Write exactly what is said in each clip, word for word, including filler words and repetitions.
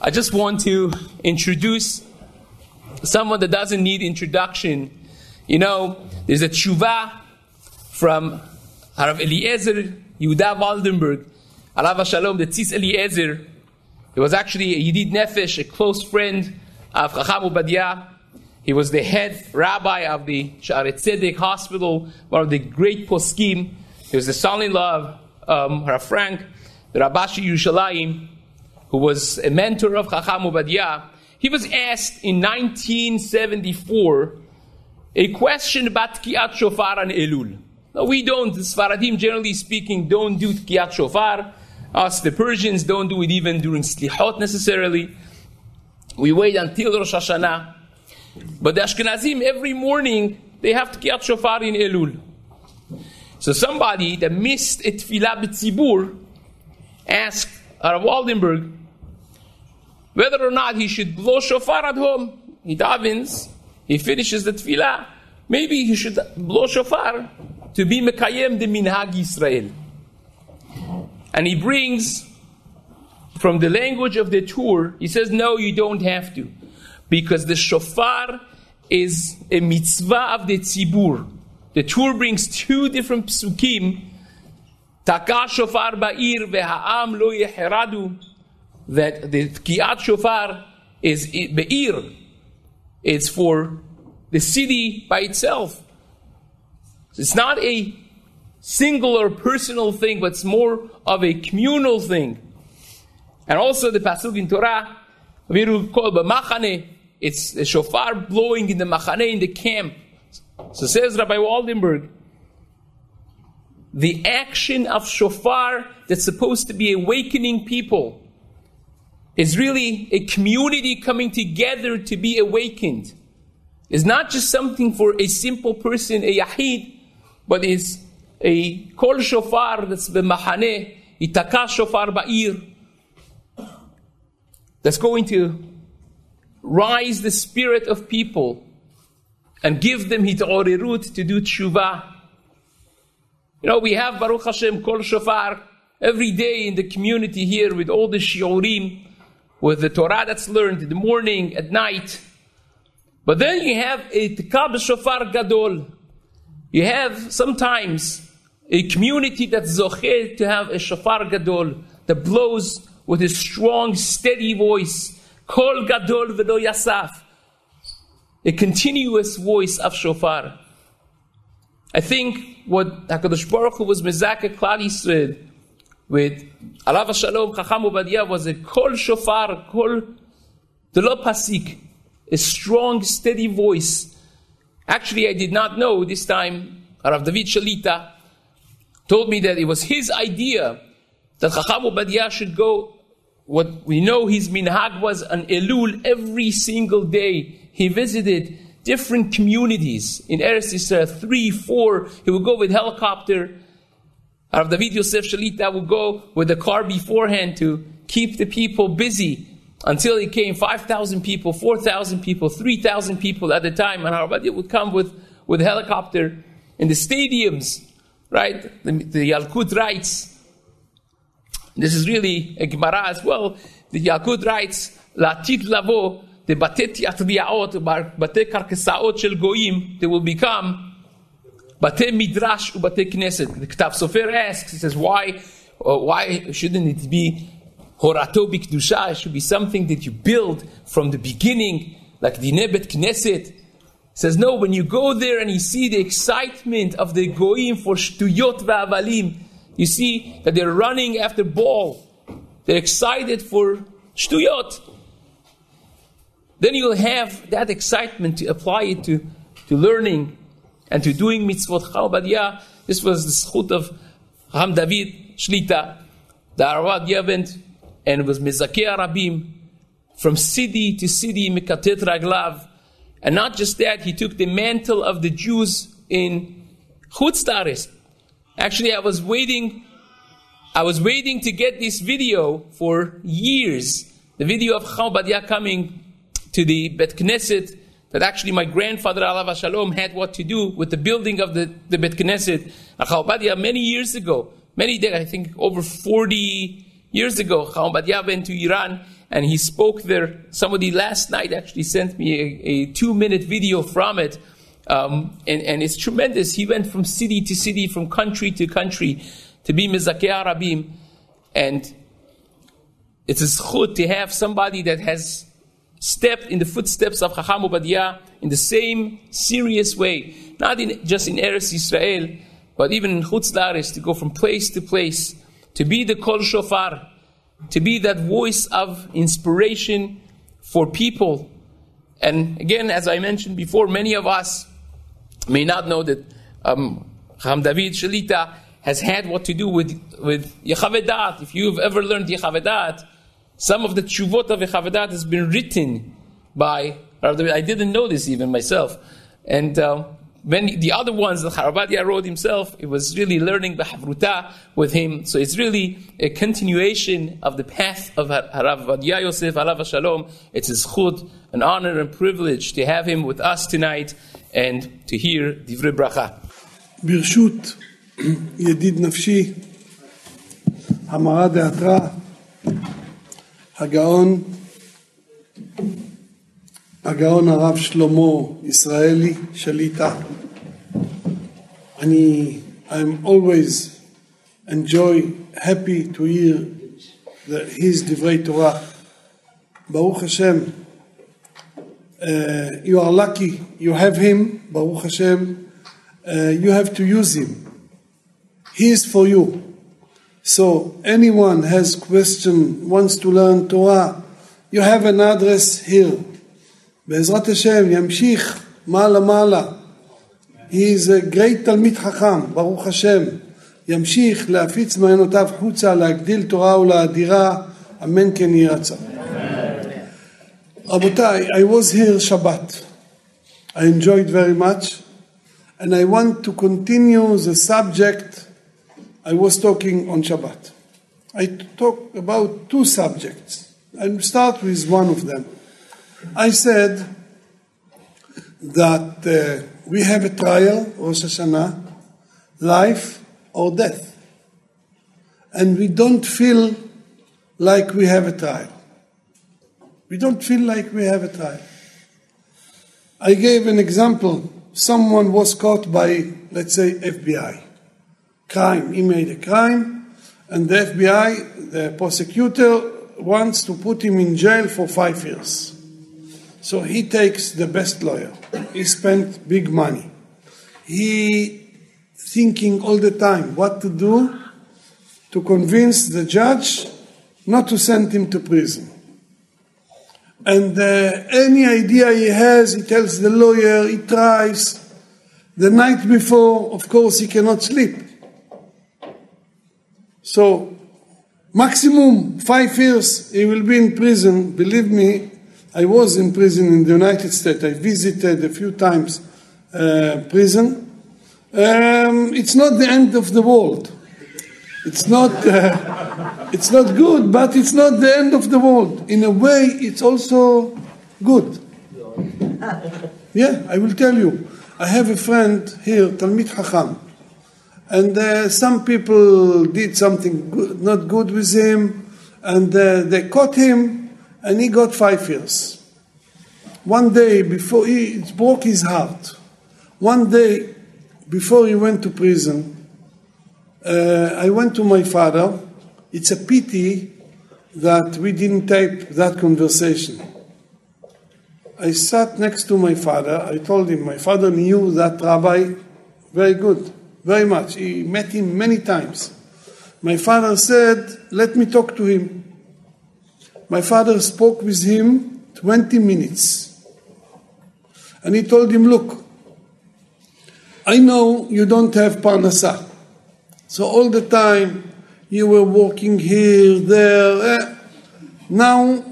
I just want to introduce someone that doesn't need introduction. You know, there's a tshuva from Harav Eliezer, Yehuda Waldenberg, Alav HaShalom, the Tzis Eliezer. He was actually a Yidid Nefesh, a close friend of Chacham Ubadiyah. He was the head rabbi of the Shaarei Tzedek Hospital, one of the great poskim. He was the son-in-law of um, Harav Frank, the Rabashi Yerushalayim, who was a mentor of Chacham Ubadiyah. He was asked in nineteen seventy-four a question about Tkiat Shofar and Elul. Now we don't, the Sfaradim generally speaking, don't do Tkiat Shofar. Us, the Persians, don't do it even during Slihot necessarily. We wait until Rosh Hashanah. But the Ashkenazim, every morning, they have Tkiat Shofar in Elul. So somebody that missed a Tfilah B'tzibur asked Harav Waldenberg whether or not he should blow shofar at home. He davens, he finishes the tefillah. Maybe he should blow shofar to be mekayem the minhag Yisrael. And he brings from the language of the Torah, he says, no, you don't have to. Because the shofar is a mitzvah of the tzibur. The Torah brings two different psukim. Taka shofar ba'ir ve'ha'am lo yeheradu. That the Tkiat Shofar is Be'ir. It's for the city by itself. It's not a singular personal thing, but it's more of a communal thing. And also the Pasuk in Torah, Viru Kol B'machane, it's a shofar blowing in the machane, in the camp. So says Rabbi Waldenberg, the action of shofar that's supposed to be awakening people is really a community coming together to be awakened. It's not just something for a simple person, a yahid, but it's a kol shofar that's b'machaneh, itaka shofar ba'ir, that's going to rise the spirit of people and give them hit'orerut to do tshuva. You know, we have Baruch Hashem kol shofar every day in the community here with all the shiurim, with the Torah that's learned in the morning, at night. But then you have a Tkab Shofar Gadol. You have sometimes a community that's zocheh to have a Shofar Gadol that blows with a strong, steady voice. Kol Gadol Velo Yasaf. A continuous voice of Shofar. I think what HaKadosh Baruch Hu was Mezakeh Klal Yisrael with Alav HaShalom, Chacham Ubadiyah, was a kol shofar, kol delo pasik, a strong, steady voice. Actually, I did not know this time, Harav David Shalita told me that it was his idea that Chacham Ubadiyah should go, what we know his minhag was an Elul every single day. He visited different communities in Eretz Yisrael, three, four, he would go with helicopter. Harav David Yosef Shalita would go with the car beforehand to keep the people busy until it came five thousand people, four thousand people, three thousand people at a time. And Harav Ovadia would come with, with a helicopter in the stadiums, right? The, the Yalkut writes, this is really a Gemara as well, the Yalkut writes, Latit lavo, the batet yatriyaot, batet karkesaot shel goyim, they will become Bate Midrash u Bate Knesset. The Ktav Sofer asks, he says, why, uh, why shouldn't it be Horato Bikdusha? It should be something that you build from the beginning, like Dinei Bet Knesset. He says, no, when you go there and you see the excitement of the goyim for Shtuyot Va'avalim, you see that they're running after ball. They're excited for Shtuyot. Then you'll have that excitement to apply it to, to learning and to doing mitzvot. Chacham Ubadiyah, this was the schut of Harav David Shalita, the Arad Yavent, and it was Mezakeh Rabim, from city to city, Mekatet Raglav. And not just that, he took the mantle of the Jews in Chutz La'aretz. Actually, I was waiting, I was waiting to get this video for years. The video of Chacham Ubadiyah coming to the Bet Knesset, that actually my grandfather, Alav HaShalom, had what to do with the building of the, the Bet Knesset. Chacham Ubadiyah, many years ago, many days, I think over forty years ago, Chacham Ubadiyah went to Iran and he spoke there. Somebody last night actually sent me a, a two-minute video from it, um, and, and it's tremendous. He went from city to city, from country to country, to be Mezakei Arabim, and it's a zchut to have somebody that has stepped in the footsteps of Chacham Ubadiyah in the same serious way, not in, just in Eretz Israel, but even in Chutz La'aretz, to go from place to place, to be the Kol Shofar, to be that voice of inspiration for people. And again, as I mentioned before, many of us may not know that um, Chacham David Shalita has had what to do with, with Yechave Da'at. If you've ever learned Yechave Da'at, some of the tshuvot of Yechave Da'at has been written by Harav David. I didn't know this even myself. And uh, many, the other ones that Harav Ovadia wrote himself, it was really learning the Havruta with him. So it's really a continuation of the path of Harav Ovadia Yosef, Alav Shalom. It's his chud, an honor and privilege to have him with us tonight and to hear Divrei Bracha. Birshut, ידיד נפשי, המרה דעתרה, הגאון, הגאון הרב שלמה ישראלי שליטה. אני, I'm always enjoy, happy to hear the, his דברי תורה. ברוך השם, uh, you are lucky, you have him, ברוך השם, uh, you have to use him. He is for you. So anyone has question, wants to learn Torah, you have an address here. Be'ezrat Hashem, yamshich, ma'ala ma'ala. He is a great Talmid Chacham, Baruch Hashem. Yamshich, le'afitz ma'enotav chutza, le'agdil Torah u'la'adira, amen ken yiratza. Rabotai, I was here Shabbat. I enjoyed very much. And I want to continue the subject I was talking on Shabbat. I talk about two subjects. I'll start with one of them. I said that uh, we have a trial, Rosh Hashanah, life or death. And we don't feel like we have a trial. We don't feel like we have a trial. I gave an example. Someone was caught by, let's say, F B I. Crime, he made a crime, and the F B I, the prosecutor, wants to put him in jail for five years. So he takes the best lawyer. He spent big money. He thinking all the time what to do to convince the judge not to send him to prison. And uh, any idea he has, he tells the lawyer, he tries. The night before, of course, he cannot sleep. So, maximum five years, he will be in prison. Believe me, I was in prison in the United States. I visited a few times uh, prison. Um, it's not the end of the world. It's not, uh, it's not good, but it's not the end of the world. In a way, it's also good. Yeah, I will tell you. I have a friend here, Talmid Chacham. And uh, some people did something good, not good with him, and uh, they caught him, and he got five years. One day before, he, it broke his heart. One day before he went to prison, uh, I went to my father. It's a pity that we didn't tape that conversation. I sat next to my father. I told him, my father knew that rabbi very good. Very much. He met him many times. My father said, let me talk to him. My father spoke with him twenty minutes. And he told him, look, I know you don't have parnasa. So all the time you were working here, there. Eh. Now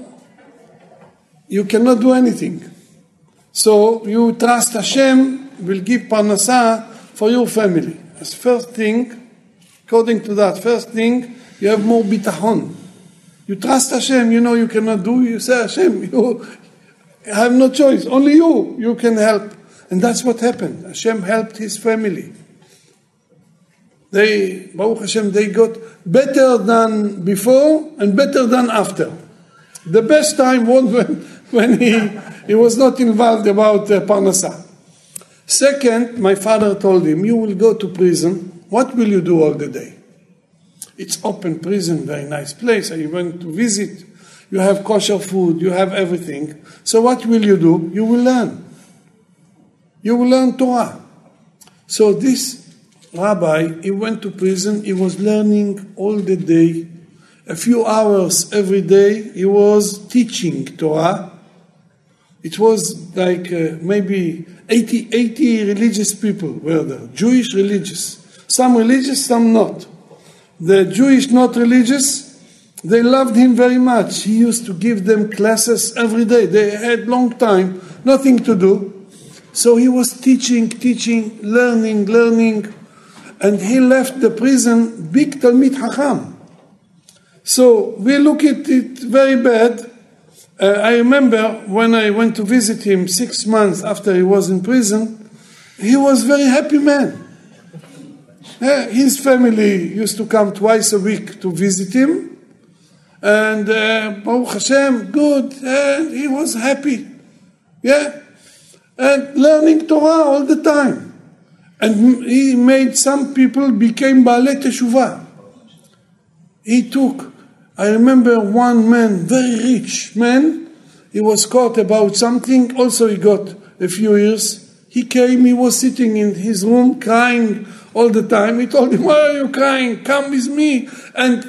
you cannot do anything. So you trust Hashem will give parnasa for your family. As first thing, according to that first thing, you have more bitachon. You trust Hashem, you know you cannot do, you say Hashem, you have no choice, only you, you can help. And that's what happened. Hashem helped his family. They, Baruch Hashem, they got better than before and better than after. The best time was when, when he, he was not involved about uh, Parnasa. Second, my father told him, you will go to prison. What will you do all the day? It's open prison, very nice place. I went to visit. You have kosher food. You have everything. So what will you do? You will learn. You will learn Torah. So this rabbi, he went to prison. He was learning all the day. A few hours every day, he was teaching Torah. It was like uh, maybe eighty, eighty religious people were there, Jewish religious. Some religious, some not. The Jewish not religious, they loved him very much. He used to give them classes every day. They had long time, nothing to do. So he was teaching, teaching, learning, learning. And he left the prison, big Talmid Chacham. So we look at it very bad. Uh, I remember when I went to visit him six months after he was in prison, he was a very happy man. Uh, his family used to come twice a week to visit him. And uh, Baruch Hashem, good. And he was happy. Yeah. And learning Torah all the time. And he made some people became Baalei Teshuvah. He took... I remember one man, very rich man, he was caught about something, also he got a few years. He came, he was sitting in his room crying all the time. He told him, why are you crying? Come with me. And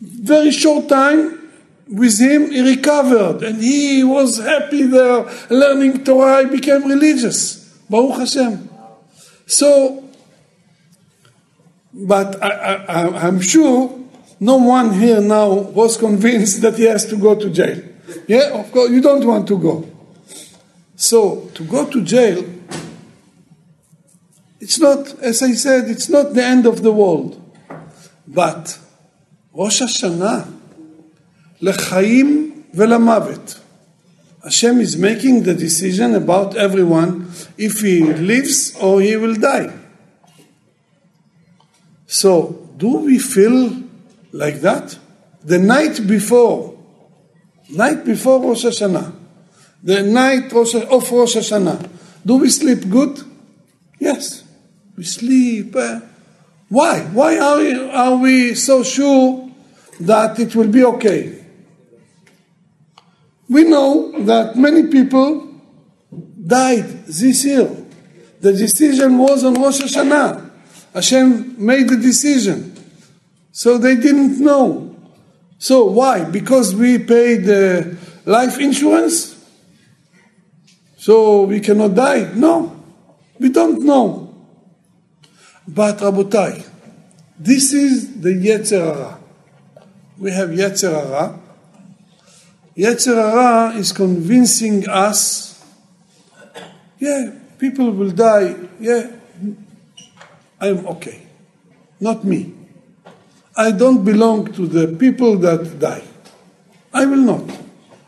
very short time with him, he recovered. And he was happy there, learning Torah, he became religious. Baruch Hashem. So, but I, I, I'm sure... No one here now was convinced that he has to go to jail. Yeah, of course, you don't want to go. So, to go to jail, it's not, as I said, it's not the end of the world. But, Rosh Hashanah, lechaim velamavet. Hashem is making the decision about everyone, if he lives or he will die. So, do we feel... like that? The night before, night before Rosh Hashanah, the night of Rosh Hashanah, do we sleep good? Yes, we sleep. Uh, why? Why are we, are we so sure that it will be okay? We know that many people died this year. The decision was on Rosh Hashanah. Hashem made the decision. So they didn't know. So why? Because we paid uh, life insurance? So we cannot die? No. We don't know. But Rabotai, this is the Yetzer Hara. We have Yetzer Hara. Yetzer Hara is convincing us, yeah, people will die, yeah, I'm okay. Not me. I don't belong to the people that die. I will not.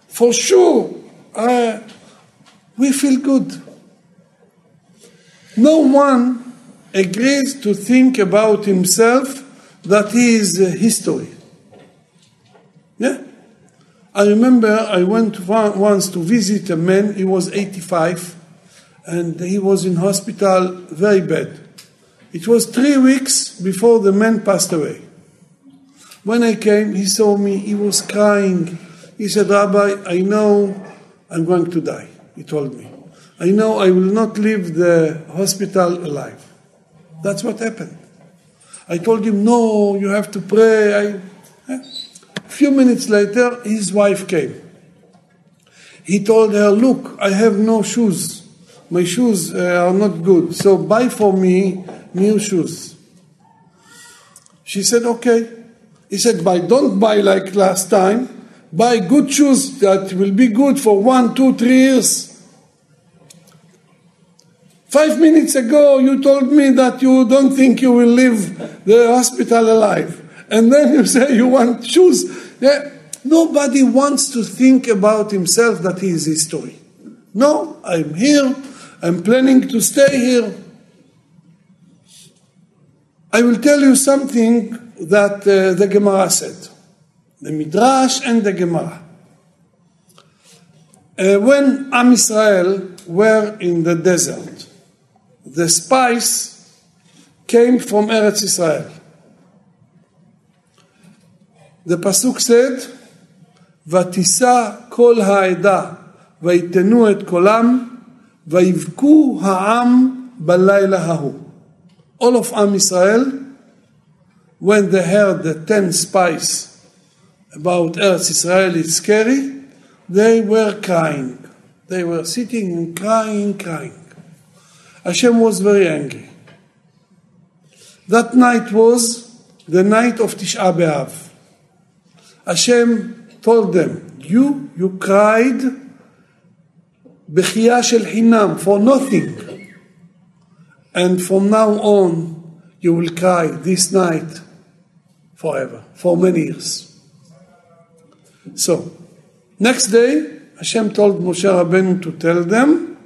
For sure, uh, we feel good. No one agrees to think about himself that he is a history. Yeah? I remember I went once to visit a man, he was eighty-five, and he was in hospital very bad. It was three weeks before the man passed away. When I came, he saw me, he was crying. He said, Rabbi, I know I'm going to die, he told me. I know I will not leave the hospital alive. That's what happened. I told him, no, you have to pray. I... A few minutes later, his wife came. He told her, look, I have no shoes. My shoes uh, are not good, so buy for me new shoes. She said, okay. He said, "Buy, don't buy like last time. Buy good shoes that will be good for one, two, three years. Five minutes ago, you told me that you don't think you will leave the hospital alive. And then you say you want shoes. Yeah. Nobody wants to think about himself that he is history. No, I'm here. I'm planning to stay here. I will tell you something that uh, the Gemara said. The Midrash and the Gemara. Uh, when Am Yisrael were in the desert, the spice came from Eretz Yisrael. The Pasuk said, ותישא כל העדה, ויתנו את קולם, ויבכו העם בלילה ההוא. All of Am Yisrael, when they heard the ten spies about Eretz Yisrael, it's scary, they were crying. They were sitting and crying, crying. Hashem was very angry. That night was the night of Tisha B'Av. Hashem told them, you, you cried Bechiya shel Hinam for nothing. And from now on, you will cry this night forever, for many years. So, next day, Hashem told Moshe Rabbeinu to tell them,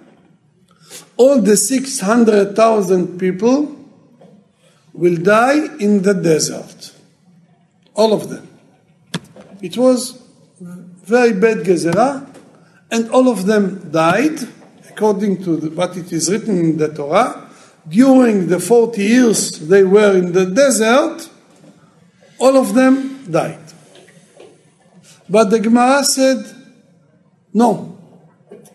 all the six hundred thousand people will die in the desert. All of them. It was very bad gezerah, and all of them died, according to the, what it is written in the Torah. During the forty years they were in the desert, all of them died. But the Gemara said, no.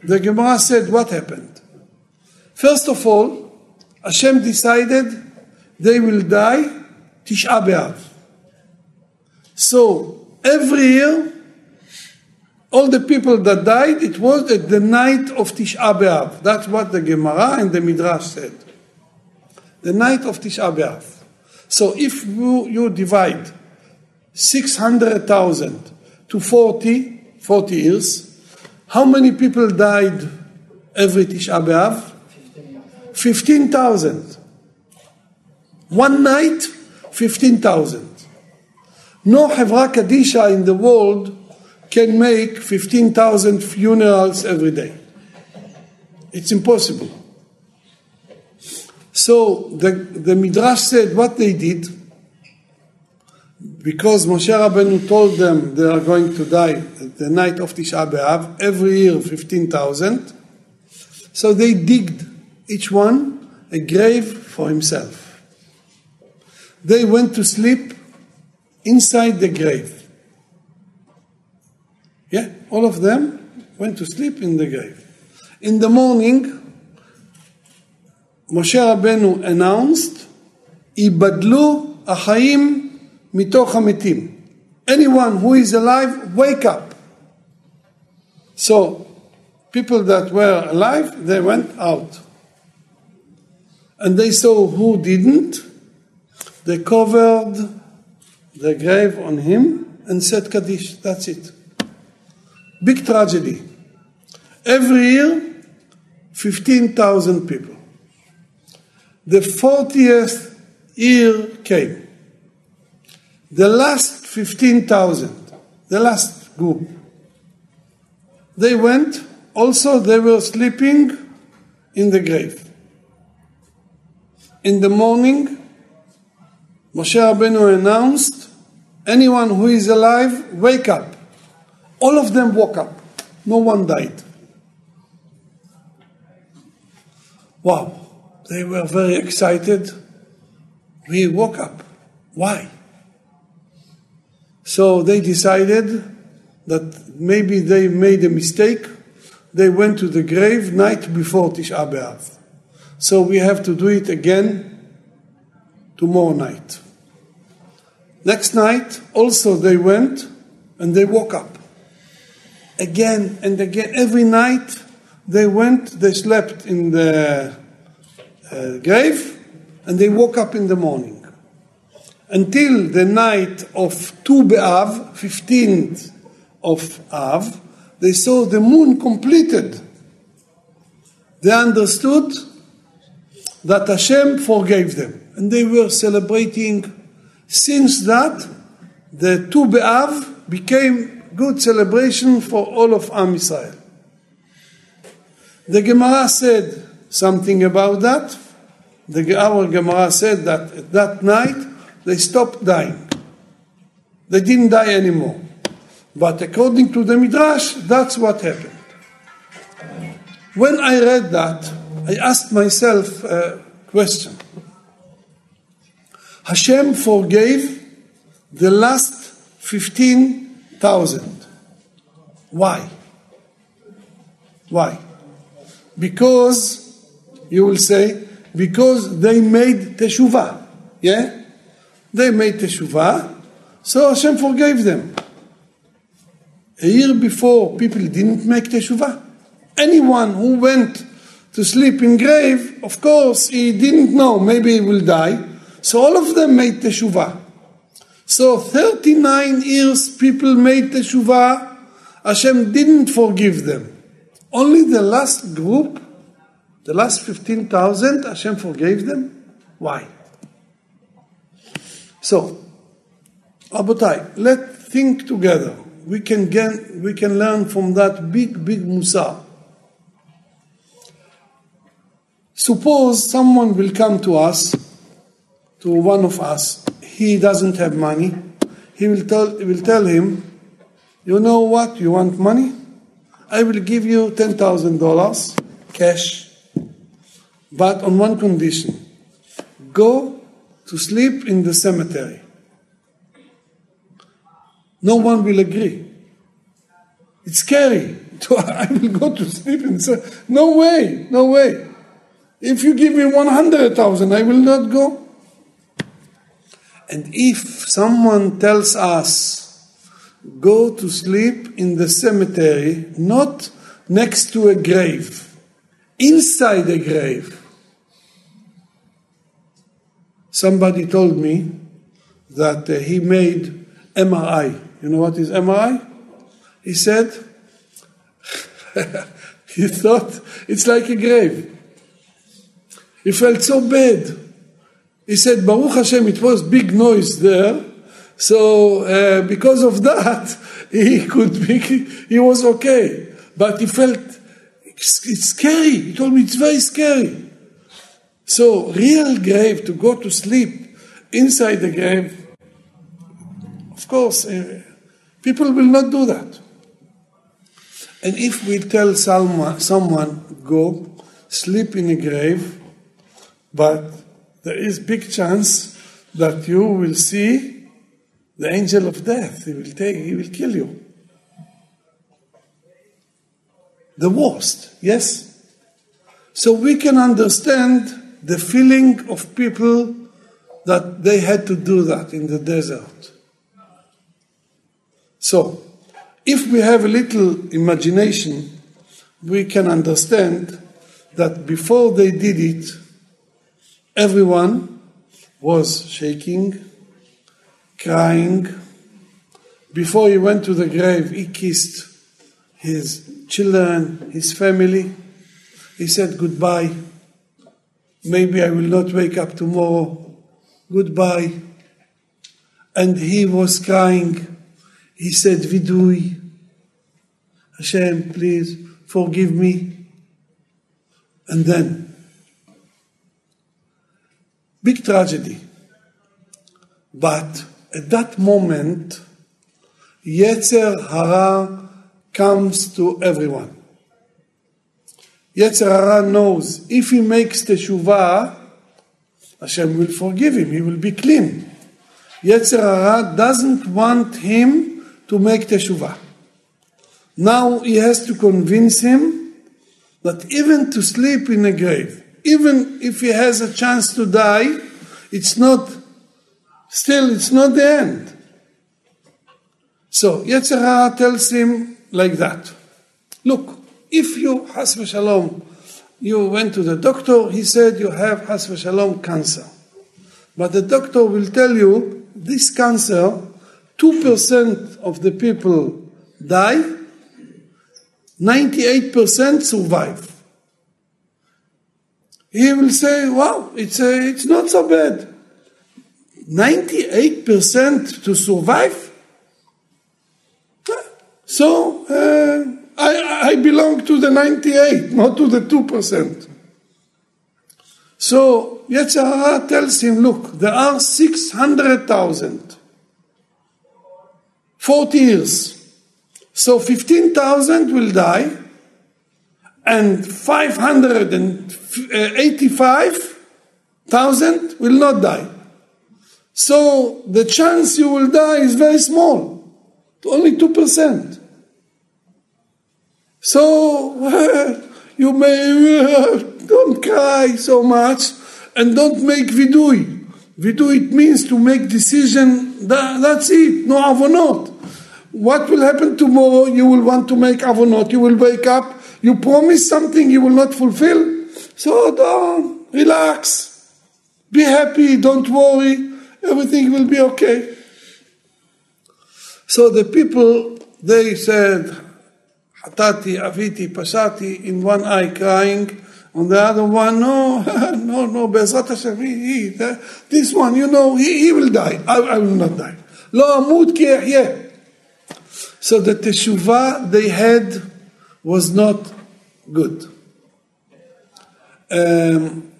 The Gemara said, what happened? First of all, Hashem decided they will die Tisha B'Av. So, every year, all the people that died, it was at the night of Tisha B'Av. That's what the Gemara and the Midrash said. The night of Tisha B'Av. So, if you, you divide six hundred thousand to forty, forty years, how many people died every Tisha B'Av? fifteen thousand. One night, fifteen thousand. No Hevra Kadisha in the world can make fifteen thousand funerals every day. It's impossible. So the, the Midrash said what they did, because Moshe Rabbeinu told them they are going to die at the night of Tisha B'Av, every year fifteen thousand. So they digged, each one, a grave for himself. They went to sleep inside the grave. Yeah, all of them went to sleep in the grave. In the morning, Moshe Rabbeinu announced, Ibadlu Achaim mitoch hametim. Anyone who is alive, wake up. So, people that were alive, they went out. And they saw who didn't. They covered the grave on him and said Kaddish. That's it. Big tragedy. Every year, fifteen thousand people. The fortieth year came. The last fifteen thousand, the last group, they went, also they were sleeping in the grave. In the morning, Moshe Rabbeinu announced, anyone who is alive, wake up. All of them woke up. No one died. Wow, they were very excited. We woke up. Why? So they decided that maybe they made a mistake. They went to the grave night before Tisha B'Av. So we have to do it again tomorrow night. Next night also they went and they woke up. Again and again. Every night they went, they slept in the uh, grave and they woke up in the morning. Until the night of Tu B'Av, fifteenth of Av, they saw the moon completed. They understood that Hashem forgave them. And they were celebrating. Since that, the Tu B'Av became good celebration for all of Am Yisrael. The Gemara said something about that. The, our Gemara said that at that night, they stopped dying. They didn't die anymore. But according to the Midrash, that's what happened. When I read that, I asked myself a question. Hashem forgave the last fifteen thousand. Why? Why? Because, you will say, because they made teshuvah. Yeah? They made teshuvah, so Hashem forgave them. A year before, people didn't make teshuvah. Anyone who went to sleep in grave, of course, he didn't know, maybe he will die. So all of them made teshuvah. So thirty-nine years people made teshuvah, Hashem didn't forgive them. Only the last group, the last fifteen thousand, Hashem forgave them. Why? So, Rabotai, let's think together. We can get, we can learn from that big, big musar. Suppose someone will come to us, to one of us. He doesn't have money. He will tell, will tell him, you know what, you want money? I will give you ten thousand dollars cash, but on one condition. Go to sleep in the cemetery. No one will agree. It's scary. I will go to sleep in the cemetery. No way, no way. If you give me one hundred thousand, I will not go. And if someone tells us, go to sleep in the cemetery, not next to a grave, inside a grave. Somebody told me that uh, he made M R I. You know what is M R I? He said, he thought it's like a grave. He felt so bad. He said, Baruch Hashem, it was big noise there. So uh, because of that, he could be, he was okay. But he felt, it's, it's scary. He told me it's very scary. So real grave, to go to sleep inside the grave, of course, uh, people will not do that. And if we tell someone, someone, go sleep in a grave, but there is big chance that you will see the angel of death, he will take, he will kill you. The worst, yes? So we can understand the feeling of people that they had to do that in the desert. So, if we have a little imagination, we can understand that before they did it, everyone was shaking, crying. Before he went to the grave, he kissed his children, his family. He said, goodbye. Maybe I will not wake up tomorrow. Goodbye. And he was crying. He said, vidui. Hashem, please forgive me. And then, big tragedy. But at that moment, Yetzer Hara comes to everyone. Yetzer Hara knows if he makes teshuvah, Hashem will forgive him, he will be clean. Yetzer Hara doesn't want him to make teshuvah. Now he has to convince him that even to sleep in a grave, even if he has a chance to die, it's not Still, it's not the end. So, Yetzer Hara tells him like that. Look, if you, Has V'Shalom, you went to the doctor, he said you have Has V'Shalom cancer. But the doctor will tell you, this cancer, two percent of the people die, ninety-eight percent survive. He will say, wow, it's, a, it's not so bad. ninety-eight percent to survive? So, uh, I, I belong to the ninety-eight, not to the two percent. So, Yetzer Hara tells him, look, there are six hundred thousand. forty years. So, fifteen thousand will die, and five hundred eighty-five thousand will not die. So the chance you will die is very small, only two percent. So you may don't cry so much and don't make vidui. Vidui, it means to make decision, that, that's it, no avonot. What will happen tomorrow? You will want to make avonot, you will wake up, you promise something you will not fulfill, so don't, relax, be happy, don't worry, everything will be okay. So the people, they said, Hatati, Aviti, Pasati, in one eye crying, on the other one, no, no, no, Be'ezrat Hashem, he, he, this one, you know, he, he will die, I, I will not die. Lo amut ki ehyeh. So the teshuvah they had was not good. Um,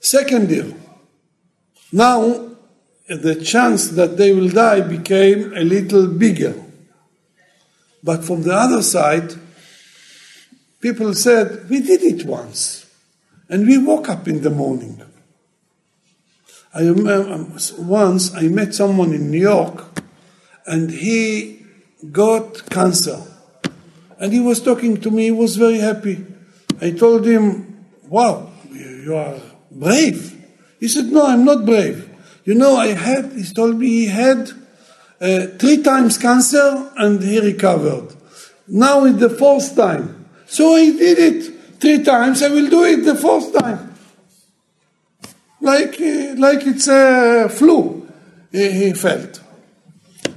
second year, now the chance that they will die became a little bigger. But from the other side, people said, we did it once, and we woke up in the morning. I remember once I met someone in New York, and he got cancer. And he was talking to me, he was very happy. I told him, wow, you are brave. He said, no, I'm not brave. You know, I had, he told me he had Uh, three times cancer, and he recovered. Now it's the fourth time. So he did it three times, I will do it the fourth time. Like, like it's a flu, he, he felt.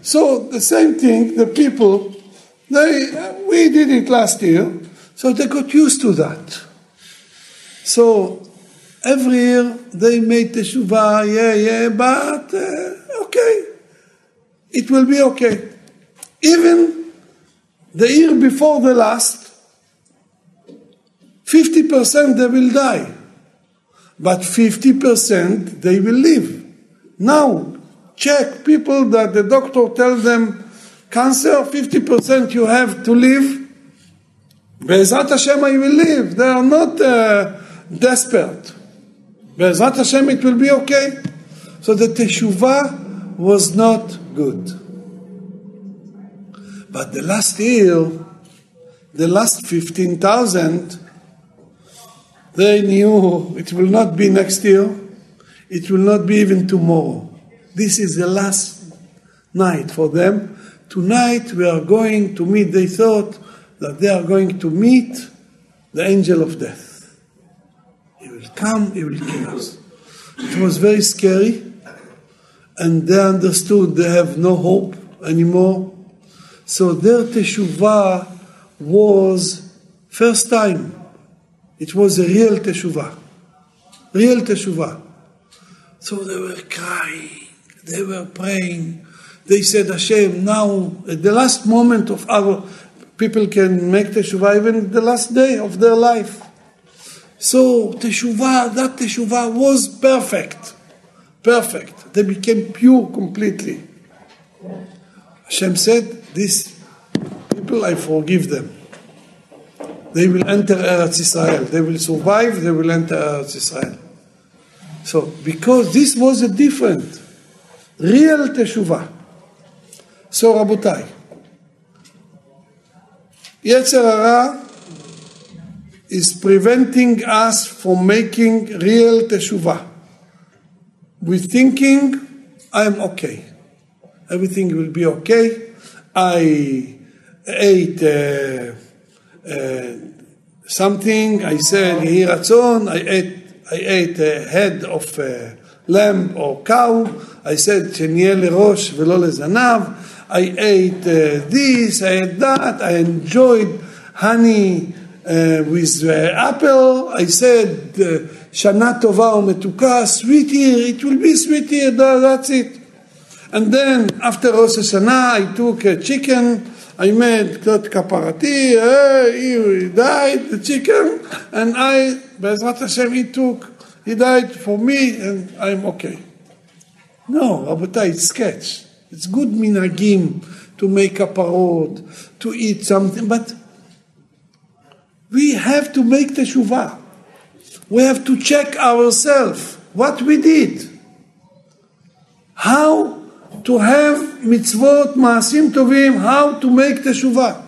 So the same thing, the people, they, we did it last year, so they got used to that. So every year they made teshuvah, yeah, yeah, but uh, okay. It will be okay. Even the year before the last, fifty percent they will die. But fifty percent they will live. Now, check people that the doctor tells them, cancer, fifty percent you have to live. Be'ezrat Hashem, I will live. They are not uh, desperate. Be'ezrat Hashem, it will be okay. So the teshuvah was not good. But the last year, the last fifteen thousand, they knew it will not be next year, it will not be even tomorrow. This is the last night for them. Tonight we are going to meet, they thought that they are going to meet the angel of death. He will come, he will kill us. It was very scary. And they understood they have no hope anymore. So their teshuvah was first time. It was a real teshuvah. Real teshuvah. So they were crying. They were praying. They said, Hashem, now, at the last moment of our... People can make teshuvah even the last day of their life. So teshuvah, that teshuvah was perfect. Perfect. They became pure completely. Hashem said, these people, I forgive them. They will enter Eretz Israel. They will survive, they will enter Eretz Israel. So, because this was a different, real teshuvah. So, Rabotai, Yetzer Hara is preventing us from making real teshuvah. We're thinking, I'm okay. Everything will be okay. I ate uh, uh, something. I said, Yehi Ratzon. I ate, I ate a head of a lamb or cow. I said, Sheniyeh lerosh velo lezanav. I ate uh, this, I ate that. I enjoyed honey uh, with uh, apple. I said... Uh, Shana Tova umetuka, sweet year, it will be sweet year, that's it. And then after Rosh Hashanah, I took a chicken, I made Ktot Kaparati, he died, the chicken, and I, Be'ezrat Hashem, he took, he died for me, and I'm okay. No, Rabotai, it's sketch. It's good minhagim to make kaparot, to eat something, but we have to make teshuvah. We have to check ourselves, what we did. How to have mitzvot, maasim tovim, how to make teshuvah.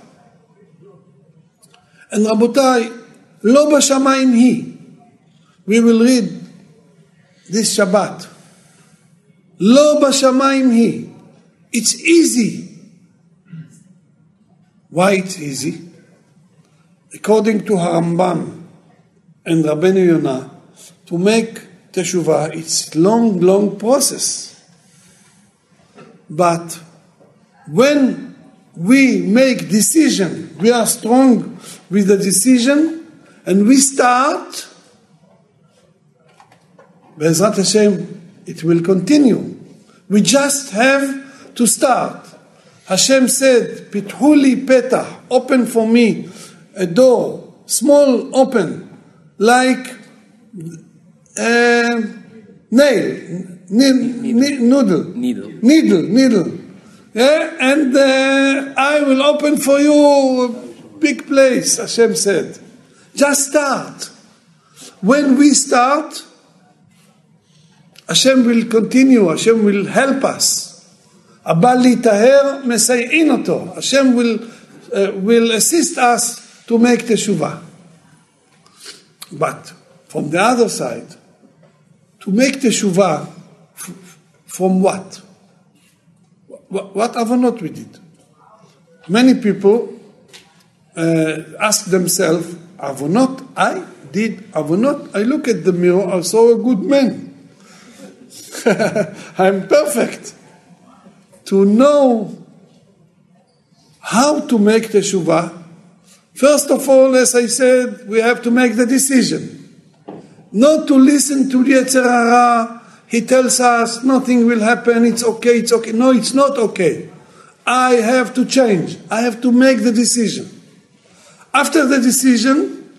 And Rabotai, lo b'shamayim hi. We will read this Shabbat. Lo b'shamayim hi. It's easy. Why it's easy? According to Harambam and Rabbeinu Yonah, to make teshuvah, it's long, long process. But when we make decision, we are strong with the decision, and we start, Be'ezrat Hashem, it will continue. We just have to start. Hashem said, Pithu li petah, open for me a door, small open, like a nail. Needle, needle, needle, needle, yeah? And uh, I will open for you a big place, Hashem said. Just start. When we start, Hashem will continue, Hashem will help us. Abba litaher mesayin oto. Hashem will, uh, will assist us to make teshuvah. But from the other side, to make teshuvah, from what? What avanot we did? Many people uh, ask themselves, avanot, I did avanot. I look at the mirror, I saw a good man. I'm perfect. To know how to make teshuvah, first of all, as I said, we have to make the decision. Not to listen to Yetzer Hara. He tells us nothing will happen, it's okay, it's okay. No, it's not okay. I have to change. I have to make the decision. After the decision,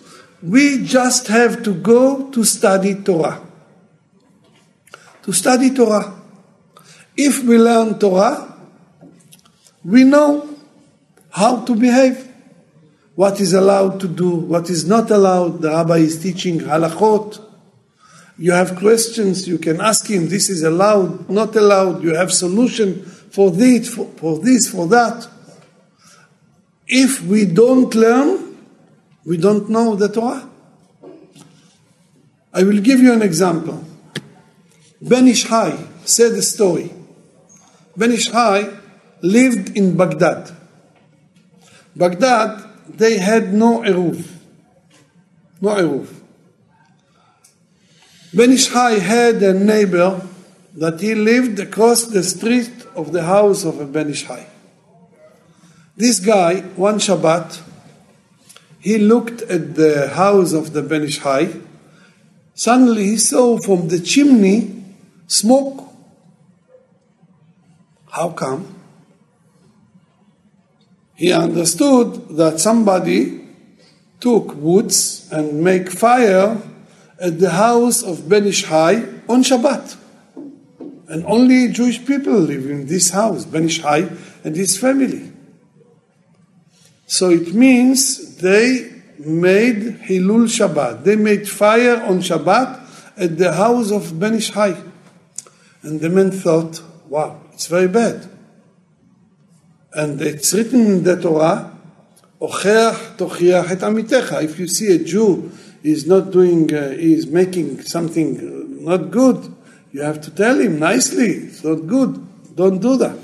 we just have to go to study Torah. To study Torah. If we learn Torah, we know how to behave. What is allowed to do, what is not allowed. The Rabbi is teaching halachot. You have questions, you can ask him, this is allowed, not allowed, you have solution for this, for, for this, for that. If we don't learn, we don't know the Torah. I will give you an example. Ben Ish Chai said a story. Ben Ish Chai lived in Baghdad. Baghdad, they had no eruv. No eruv. Ben Ish Chai had a neighbor that he lived across the street of the house of a Ben Ish Chai. This guy, one Shabbat, he looked at the house of the Ben Ish Chai. Suddenly he saw from the chimney smoke. How come? He understood that somebody took woods and make fire at the house of Ben Ish Chai on Shabbat. And only Jewish people live in this house, Ben Ish Chai and his family. So it means they made Hilul Shabbat. They made fire on Shabbat at the house of Ben Ish Chai. And the men thought, wow, it's very bad. And it's written in the Torah, Ocheach tochiach et amitecha. If you see a Jew, he's not doing, uh, he's making something not good, you have to tell him nicely, it's not good, don't do that.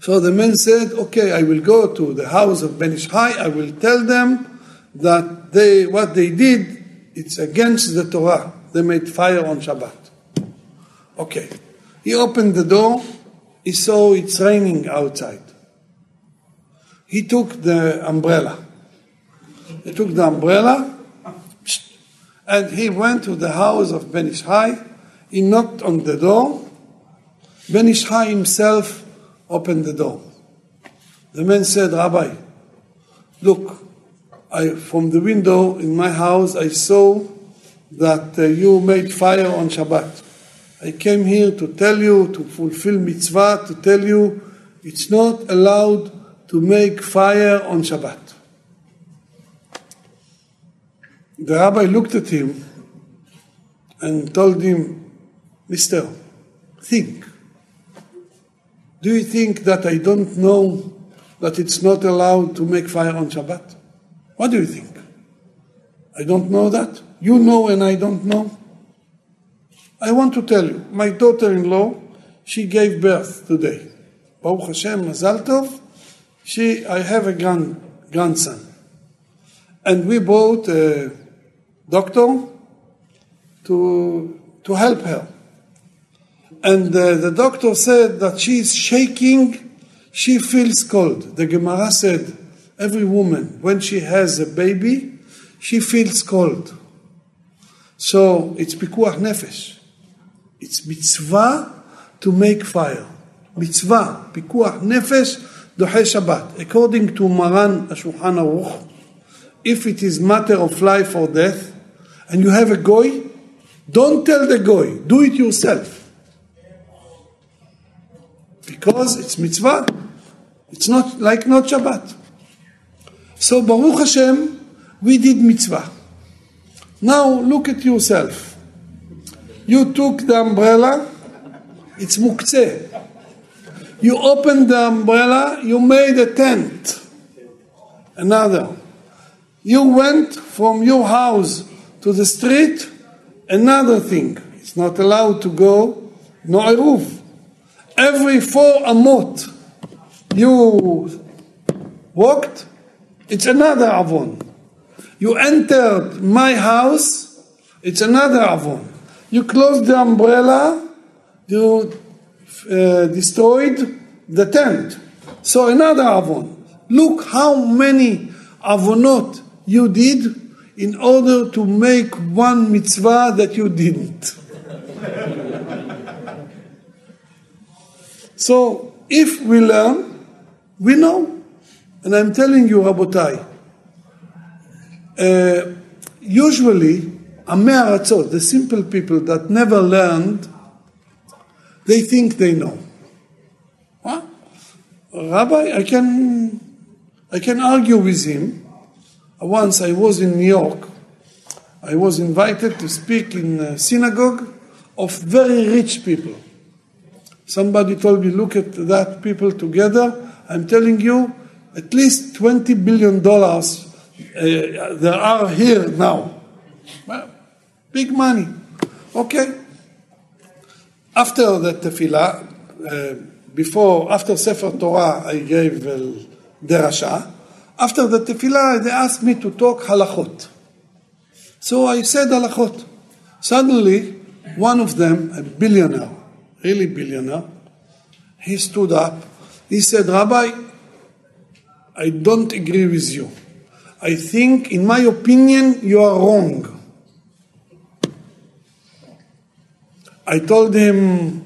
So the man said, okay, I will go to the house of Ben Ish Chai, I will tell them that they what they did, it's against the Torah. They made fire on Shabbat. Okay. He opened the door, he saw it's raining outside. He took the umbrella. He took the umbrella, and he went to the house of Ben Ish Chai. He knocked on the door. Ben Ish Chai himself opened the door. The man said, Rabbi, look, I, from the window in my house, I saw that uh, you made fire on Shabbat. I came here to tell you, to fulfill mitzvah, to tell you it's not allowed to make fire on Shabbat. The rabbi looked at him and told him, Mister, think. Do you think that I don't know that it's not allowed to make fire on Shabbat? What do you think? I don't know that? You know and I don't know? I want to tell you, my daughter-in-law, she gave birth today. Baruch Hashem, Mazal Tov. She, I have a grand, grandson. And we bought a doctor to, to help her. And uh, the doctor said that she is shaking, she feels cold. The Gemara said, every woman, when she has a baby, she feels cold. So it's pikuach nefesh. It's mitzvah to make fire. Mitzvah, pikuach nefesh, doche Shabbat. According to Maran Shulchan Aruch, if it is matter of life or death, and you have a goy, don't tell the goy, do it yourself. Because it's mitzvah. It's not like not Shabbat. So Baruch Hashem, we did mitzvah. Now look at yourself. You took the umbrella, it's muktzeh. You opened the umbrella, you made a tent. Another. You went from your house to the street, another thing. It's not allowed to go, no eruv. Every four amot you walked, it's another avon. You entered my house, it's another avon. You closed the umbrella, you uh, destroyed the tent. So another avon. Look how many avonot you did in order to make one mitzvah that you didn't. So, if we learn, we know. And I'm telling you, Rabotai, uh, usually, the simple people that never learned, they think they know. Huh? Rabbi, I can, I can argue with him. Once I was in New York, I was invited to speak in a synagogue of very rich people. Somebody told me, look at that people together. I'm telling you, at least twenty billion dollars uh, there are here now. Well, big money. Okay. After the tefillah, uh, before, after Sefer Torah, I gave uh, derasha. After the tefillah, they asked me to talk halachot. So I said halachot. Suddenly, one of them, a billionaire, really billionaire, he stood up, he said, Rabbi, I don't agree with you. I think, in my opinion, you are wrong. I told him,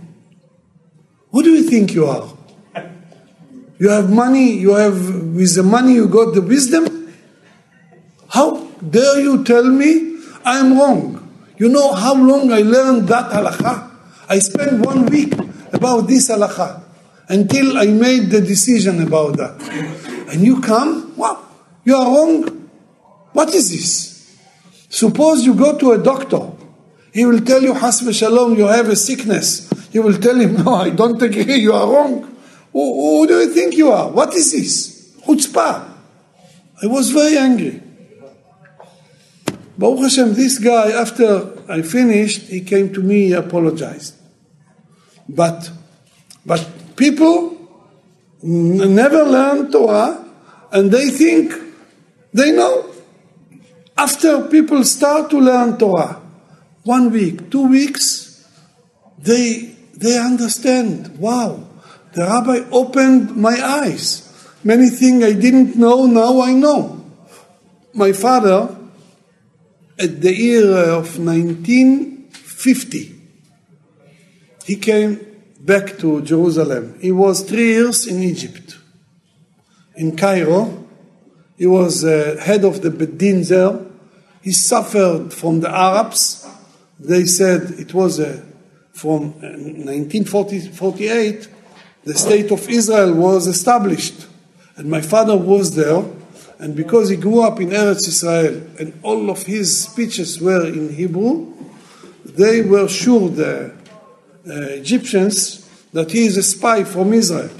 who do you think you are? You have money, you have, with the money you got the wisdom? How dare you tell me I am wrong? You know how long I learned that halakha? I spent one week about this halakha until I made the decision about that. And you come, wow, you are wrong. What is this? Suppose you go to a doctor. He will tell you, Has v'shalom, you have a sickness. You will tell him, no, I don't agree, you are wrong. Who, who do you think you are? What is this? Chutzpah. I was very angry. Baruch Hashem, this guy, after I finished, he came to me, he apologized. But, but people n- never learn Torah, and they think they know. After people start to learn Torah, one week, two weeks, they they understand. Wow, the rabbi opened my eyes. Many things I didn't know, now I know. My father, at the year of nineteen fifty, he came back to Jerusalem. He was three years in Egypt, in Cairo. He was uh, head of the Bedin there. He suffered from the Arabs. They said it was uh, from nineteen forty-eight, the state of Israel was established. And my father was there, And because he grew up in Eretz Israel and all of his speeches were in Hebrew, they were sure, the uh, Egyptians, that he is a spy from Israel.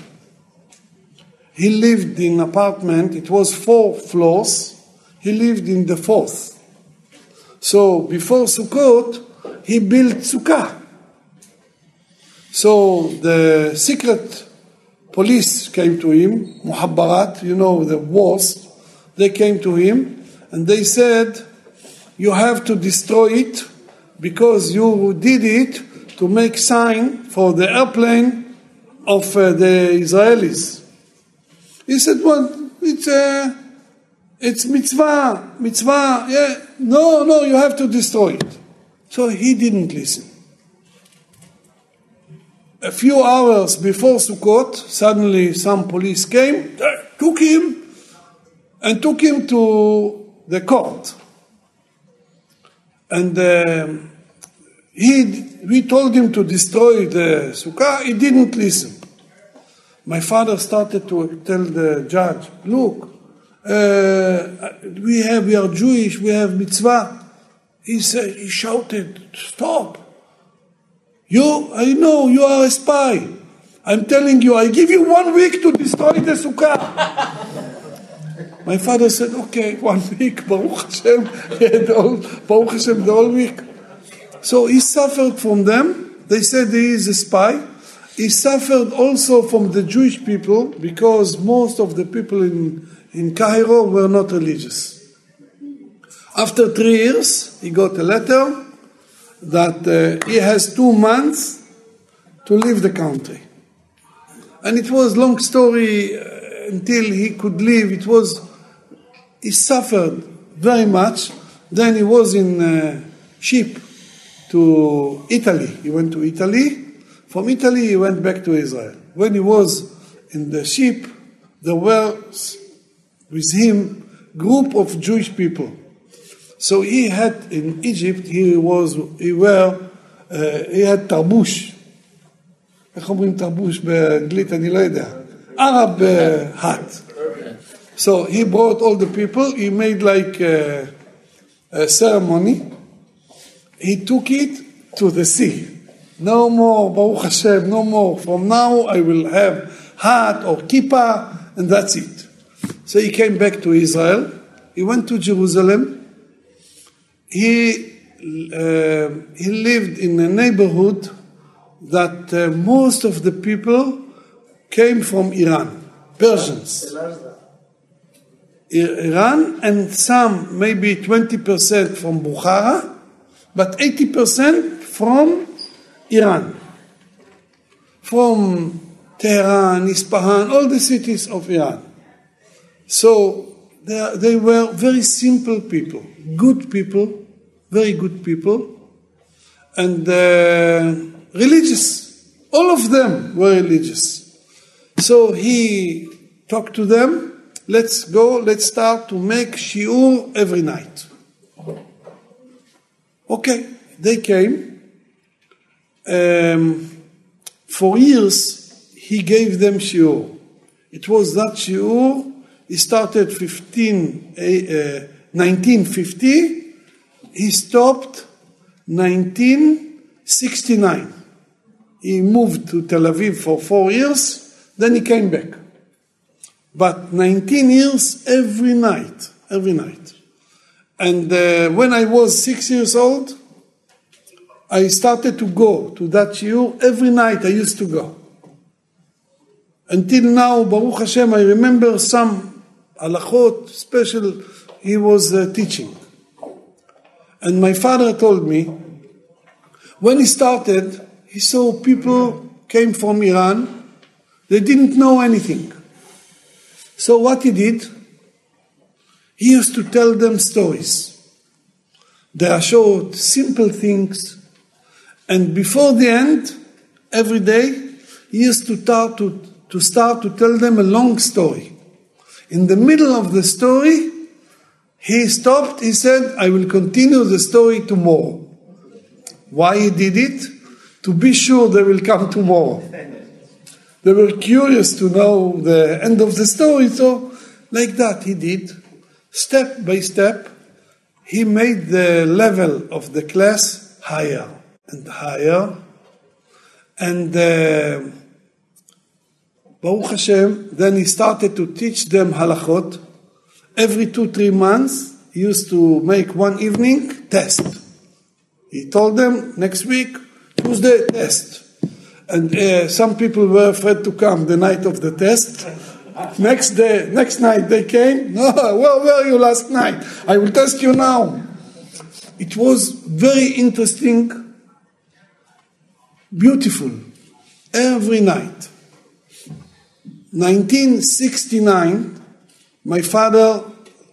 He lived in an apartment, it was four floors, he lived in the fourth. So before Sukkot, he built Sukkah. So the secret police came to him, Muhabbarat, you know, the wars, they came to him and they said, you have to destroy it because you did it to make sign for the airplane of uh, the Israelis. He said, well, it's a... Uh, It's mitzvah, mitzvah, yeah, no, no, you have to destroy it. So he didn't listen. A few hours before Sukkot, suddenly some police came, took him, and took him to the court. And um, he, we told him to destroy the Sukkah, he didn't listen. My father started to tell the judge, look, Uh, we have, we are Jewish, we have mitzvah. He said, he shouted, stop. You, I know, you are a spy. I'm telling you, I give you one week to destroy the sukkah. My father said, okay, one week, Baruch Hashem, the whole, Baruch Hashem, the whole week. So he suffered from them. They said he is a spy. He suffered also from the Jewish people, because most of the people in in Cairo were not religious. After three years, he got a letter that uh, he has two months to leave the country. And it was a long story uh, until he could leave. It was, he suffered very much. Then he was in a uh, ship to Italy. He went to Italy. From Italy, he went back to Israel. When he was in the ship, there were with him group of Jewish people. So he had in Egypt, he was, he were, uh, he had tarbush. איך אומרים tarbush באנגלית, אני לא יודע. Arab uh, hat. So he brought all the people, he made like a, a ceremony. He took it to the sea. No more, Baruch Hashem, no more. From now I will have hat or kippah and that's it. So he came back to Israel, he went to Jerusalem, he uh, he lived in a neighborhood that uh, most of the people came from Iran, Persians. Iran and some, maybe twenty percent from Bukhara, but eighty percent from Iran. From Tehran, Isfahan, all the cities of Iran. So they, they were very simple people, good people, very good people, and uh, religious. All of them were religious. So he talked to them, let's go, let's start to make shiur every night. Okay, they came. Um, for years, he gave them shiur. It was that shiur. He started nineteen fifty, he stopped nineteen sixty-nine. He moved to Tel Aviv for four years, then he came back. But nineteen years every night, every night. And uh, when I was six years old, I started to go to that shiur. Every night I used to go. Until now, Baruch Hashem, I remember some halachot special he was uh, teaching. And my father told me, when he started, he saw people came from Iran, they didn't know anything. So what he did, he used to tell them stories. They are short, simple things. And before the end, every day, he used to start to, to start to tell them a long story. In the middle of the story, he stopped, he said, I will continue the story tomorrow. Why he did it? To be sure they will come tomorrow. They were curious to know the end of the story, so like that he did. Step by step, he made the level of the class higher and higher. And uh, Baruch Hashem, then he started to teach them halachot. Every two, three months, he used to make one evening test. He told them, next week, Tuesday, test. And uh, some people were afraid to come the night of the test. Next day, next night they came. No, where were you last night? I will test you now. It was very interesting, beautiful, every night. nineteen sixty-nine, my father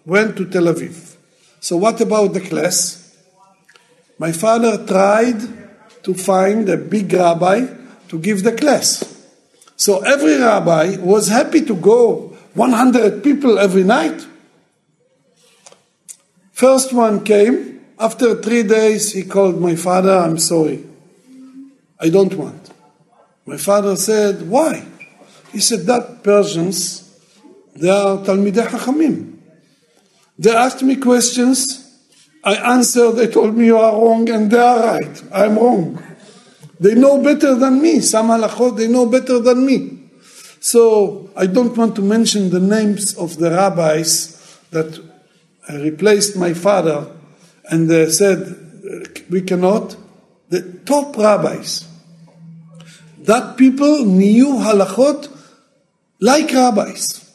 went to Tel Aviv. So what about the class? My father tried to find a big rabbi to give the class. So every rabbi was happy to go one hundred people every night. First one came. After three days, he called my father, I'm sorry. I don't want. My father said, why? He said, that Persians, they are Talmidei Chachamim. They asked me questions. I answered, they told me you are wrong and they are right. I'm wrong. They know better than me. Some halachot, they know better than me. So I don't want to mention the names of the rabbis that replaced my father and they said, we cannot. The top rabbis. That people knew halachot like rabbis.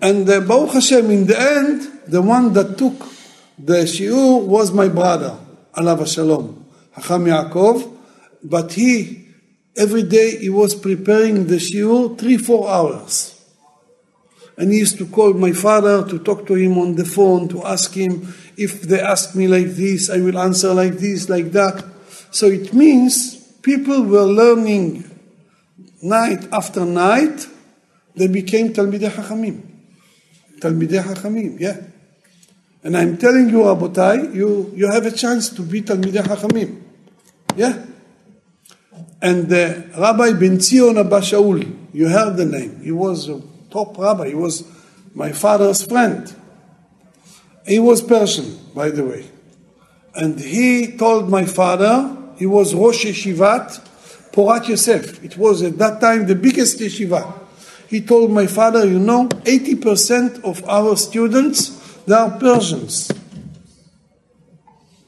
And uh, Baruch Hashem, in the end, the one that took the shiur was my brother, Alav Shalom, Hacham Yaakov, but he, every day he was preparing the shiur three, four hours. And he used to call my father to talk to him on the phone, to ask him, if they ask me like this, I will answer like this, like that. So it means people were learning night after night, they became Talmidei Chachamim. Talmidei Chachamim, yeah. And I'm telling you, Rabotai, you, you have a chance to be Talmidei Chachamim. Yeah? And uh, Rabbi Ben Zion Abba Shaul, you heard the name. He was a top rabbi. He was my father's friend. He was Persian, by the way. And he told my father, he was Rosh Yeshivat Porat Yosef. It was at that time the biggest yeshiva. He told my father, you know, eighty percent of our students, they are Persians,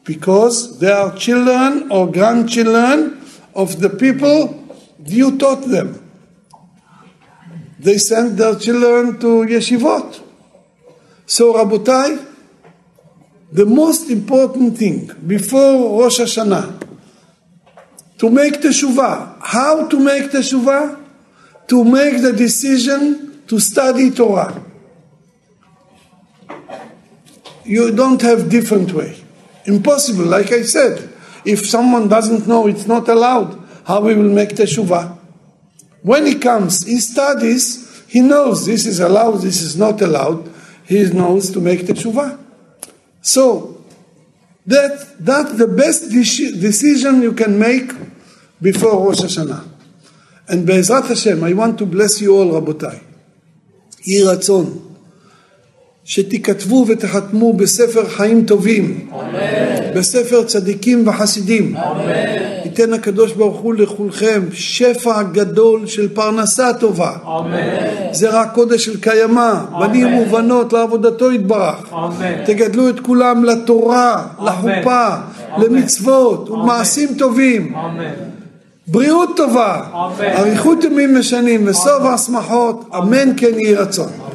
because they are children or grandchildren of the people you taught them. They sent their children to yeshivot. So Rabotai, the most important thing before Rosh Hashanah, to make teshuvah. How to make teshuvah? To make the decision to study Torah. You don't have different way. Impossible, like I said. If someone doesn't know, it's not allowed. How we will make teshuvah? When he comes, he studies, he knows this is allowed, this is not allowed. He knows to make teshuvah. So, that, that's the best de- decision you can make before Rosh Hashanah. And Be'ezrat Hashem, I want to bless you all, Rabotai. Yeh ratzon. שתכתבו ותחתמו בספר חיים טובים, אמן. בספר צדיקים וחסידים, אמן. ייתן הקדוש ברוך הוא לכולכם שפע גדול של פרנסה טובה, אמן. זרע קודש של קיימה, אמן. בנים ובנות לעבודתו יתברך, אמן. תגדלו את כולם לתורה, אמן. לחופה, אמן. למצוות, אמן. ולמעשים טובים, אמן. בריאות טובה, אמן. אריכות ימים משנים וסוף השמחות, אמן כן יהי רצון.